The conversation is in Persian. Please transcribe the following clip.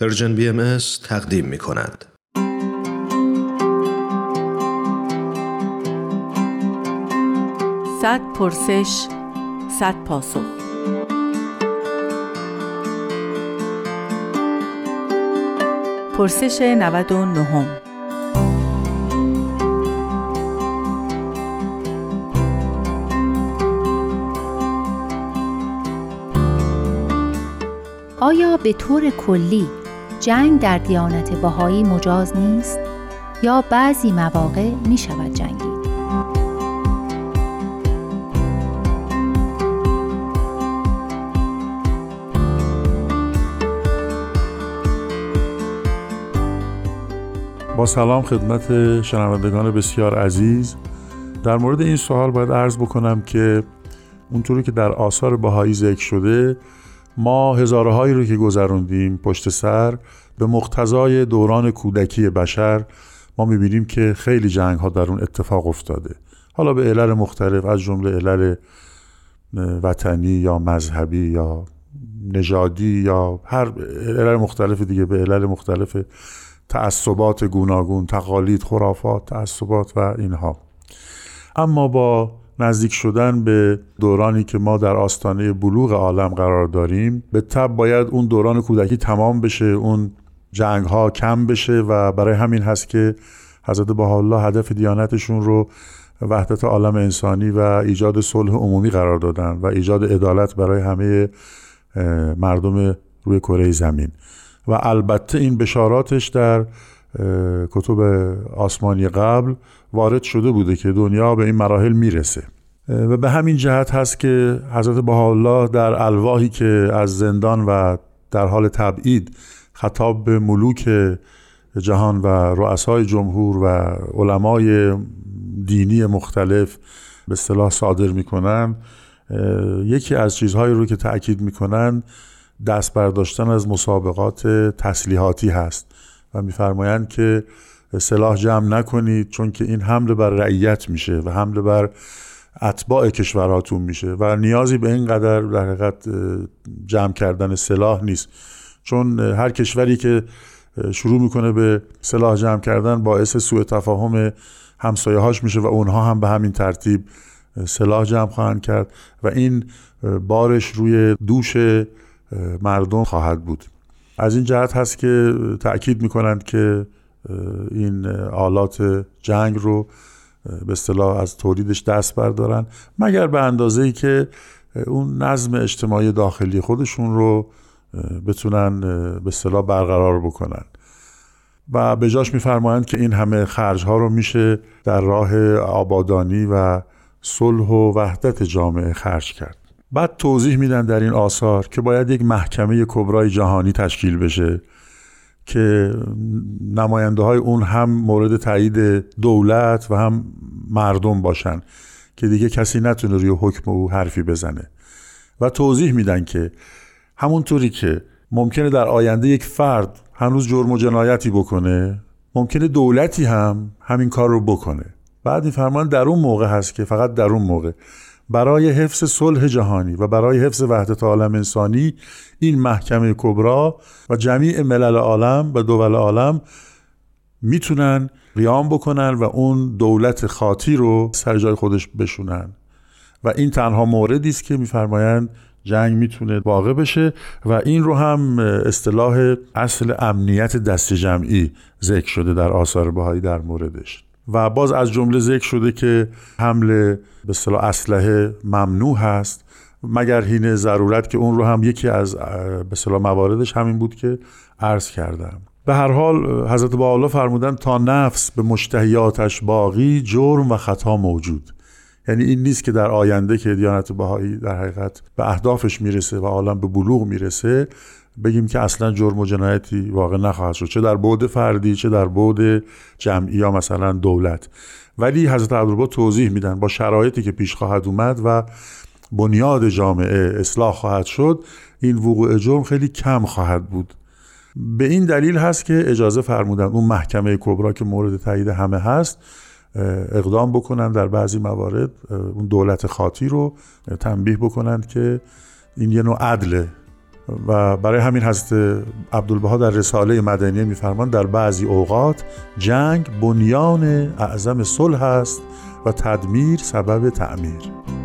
پرژن BMS تقدیم می کند. صد پرسش، صد پاسخ. پرسش 99. آیا به طور کلی جنگ در دیانت بهایی مجاز نیست یا بعضی مواقع می شود جنگید؟ با سلام خدمت شنوندگان بسیار عزیز. در مورد این سوال باید عرض بکنم که اونطوری که در آثار بهایی ذکر شده، ما هزارهایی رو که گذروندیم پشت سر به مقتضای دوران کودکی بشر، ما می‌بینیم که خیلی جنگ‌ها در اون اتفاق افتاده، حالا به علل مختلف از جمله علل وطنی یا مذهبی یا نژادی یا هر علل مختلف دیگه، به علل مختلف تعصبات گوناگون، تقالید، خرافات، تعصبات و اینها. اما با نزدیک شدن به دورانی که ما در آستانه بلوغ عالم قرار داریم، به تبع باید اون دوران کودکی تمام بشه، اون جنگ‌ها کم بشه و برای همین هست که حضرت بهاءالله هدف دیانتشون رو وحدت عالم انسانی و ایجاد صلح عمومی قرار دادن و ایجاد عدالت برای همه مردم روی کره زمین. و البته این بشاراتش در کتب آسمانی قبل وارد شده بوده که دنیا به این مراحل میرسه و به همین جهت هست که حضرت بهاءالله در الواحی که از زندان و در حال تبعید خطاب به ملوک جهان و رؤسای جمهور و علمای دینی مختلف به اصطلاح صادر میکنن، یکی از چیزهایی رو که تأکید میکنن دست برداشتن از مسابقات تسلیحاتی هست و میفرمایند که سلاح جمع نکنید، چون که این حمله بر رعیت میشه و حمله بر اتباع کشوراتون میشه و نیازی به اینقدر در حقیقت جمع کردن سلاح نیست، چون هر کشوری که شروع میکنه به سلاح جمع کردن باعث سوء تفاهم همسایه‌هاش میشه و اونها هم به همین ترتیب سلاح جمع خواهند کرد و این بارش روی دوش مردم خواهد بود. از این جهت هست که تأکید میکنند که این آلات جنگ رو به اصطلاح از تولیدش دست بردارن، مگر به اندازه‌ای که اون نظم اجتماعی داخلی خودشون رو بتونن به اصطلاح برقرار بکنن و به جاش میفرمایند که این همه خرج‌ها رو میشه در راه آبادانی و صلح و وحدت جامعه خرج کرد. بعد توضیح میدن در این آثار که باید یک محکمه کبرای جهانی تشکیل بشه که نماینده های اون هم مورد تایید دولت و هم مردم باشن که دیگه کسی نتونه روی حکم او حرفی بزنه و توضیح میدن که همونطوری که ممکنه در آینده یک فرد هنوز جرم و جنایتی بکنه، ممکنه دولتی هم همین کار رو بکنه. بعد این فرمان در اون موقع هست که فقط در اون موقع برای حفظ صلح جهانی و برای حفظ وحدت عالم انسانی این محکمه کبرا و جمیع ملل عالم و دول عالم میتونن قیام بکنن و اون دولت خاطی رو سر جای خودش بشونن و این تنها موردی است که میفرمایند جنگ میتونه واقع بشه و این رو هم اصطلاح اصل امنیت دست جمعی ذکر شده در آثار بهایی در موردش. و باز از جمله ذکر شده که حمل به اصطلاح اسلحه ممنوع هست مگر حین ضرورت، که اون رو هم یکی از به اصطلاح مواردش همین بود که عرض کردم. به هر حال حضرت بهاءالله فرمودن تا نفس به مشتهیاتش باقی جرم و خطا موجود، یعنی این نیست که در آینده که دیانت بهایی در حقیقت به اهدافش میرسه و عالم به بلوغ میرسه بگیم که اصلا جرم و جنایتی واقع نخواهد شد، چه در بعد فردی چه در بعد جمعی یا مثلا دولت. ولی حضرت عبدالربا توضیح میدن با شرایطی که پیش خواهد اومد و بنیاد جامعه اصلاح خواهد شد، این وقوع جرم خیلی کم خواهد بود. به این دلیل هست که اجازه فرمودن اون محکمه کبرا که مورد تایید همه هست اقدام بکنن در بعضی موارد، اون دولت خاطی رو تنبیه بکنن که این یه نوع عدله و برای همین حضرت عبدالبهاء در رساله مدنیه می‌فرمایند در بعضی اوقات جنگ بنیان اعظم صلح است و تدمیر سبب تعمیر.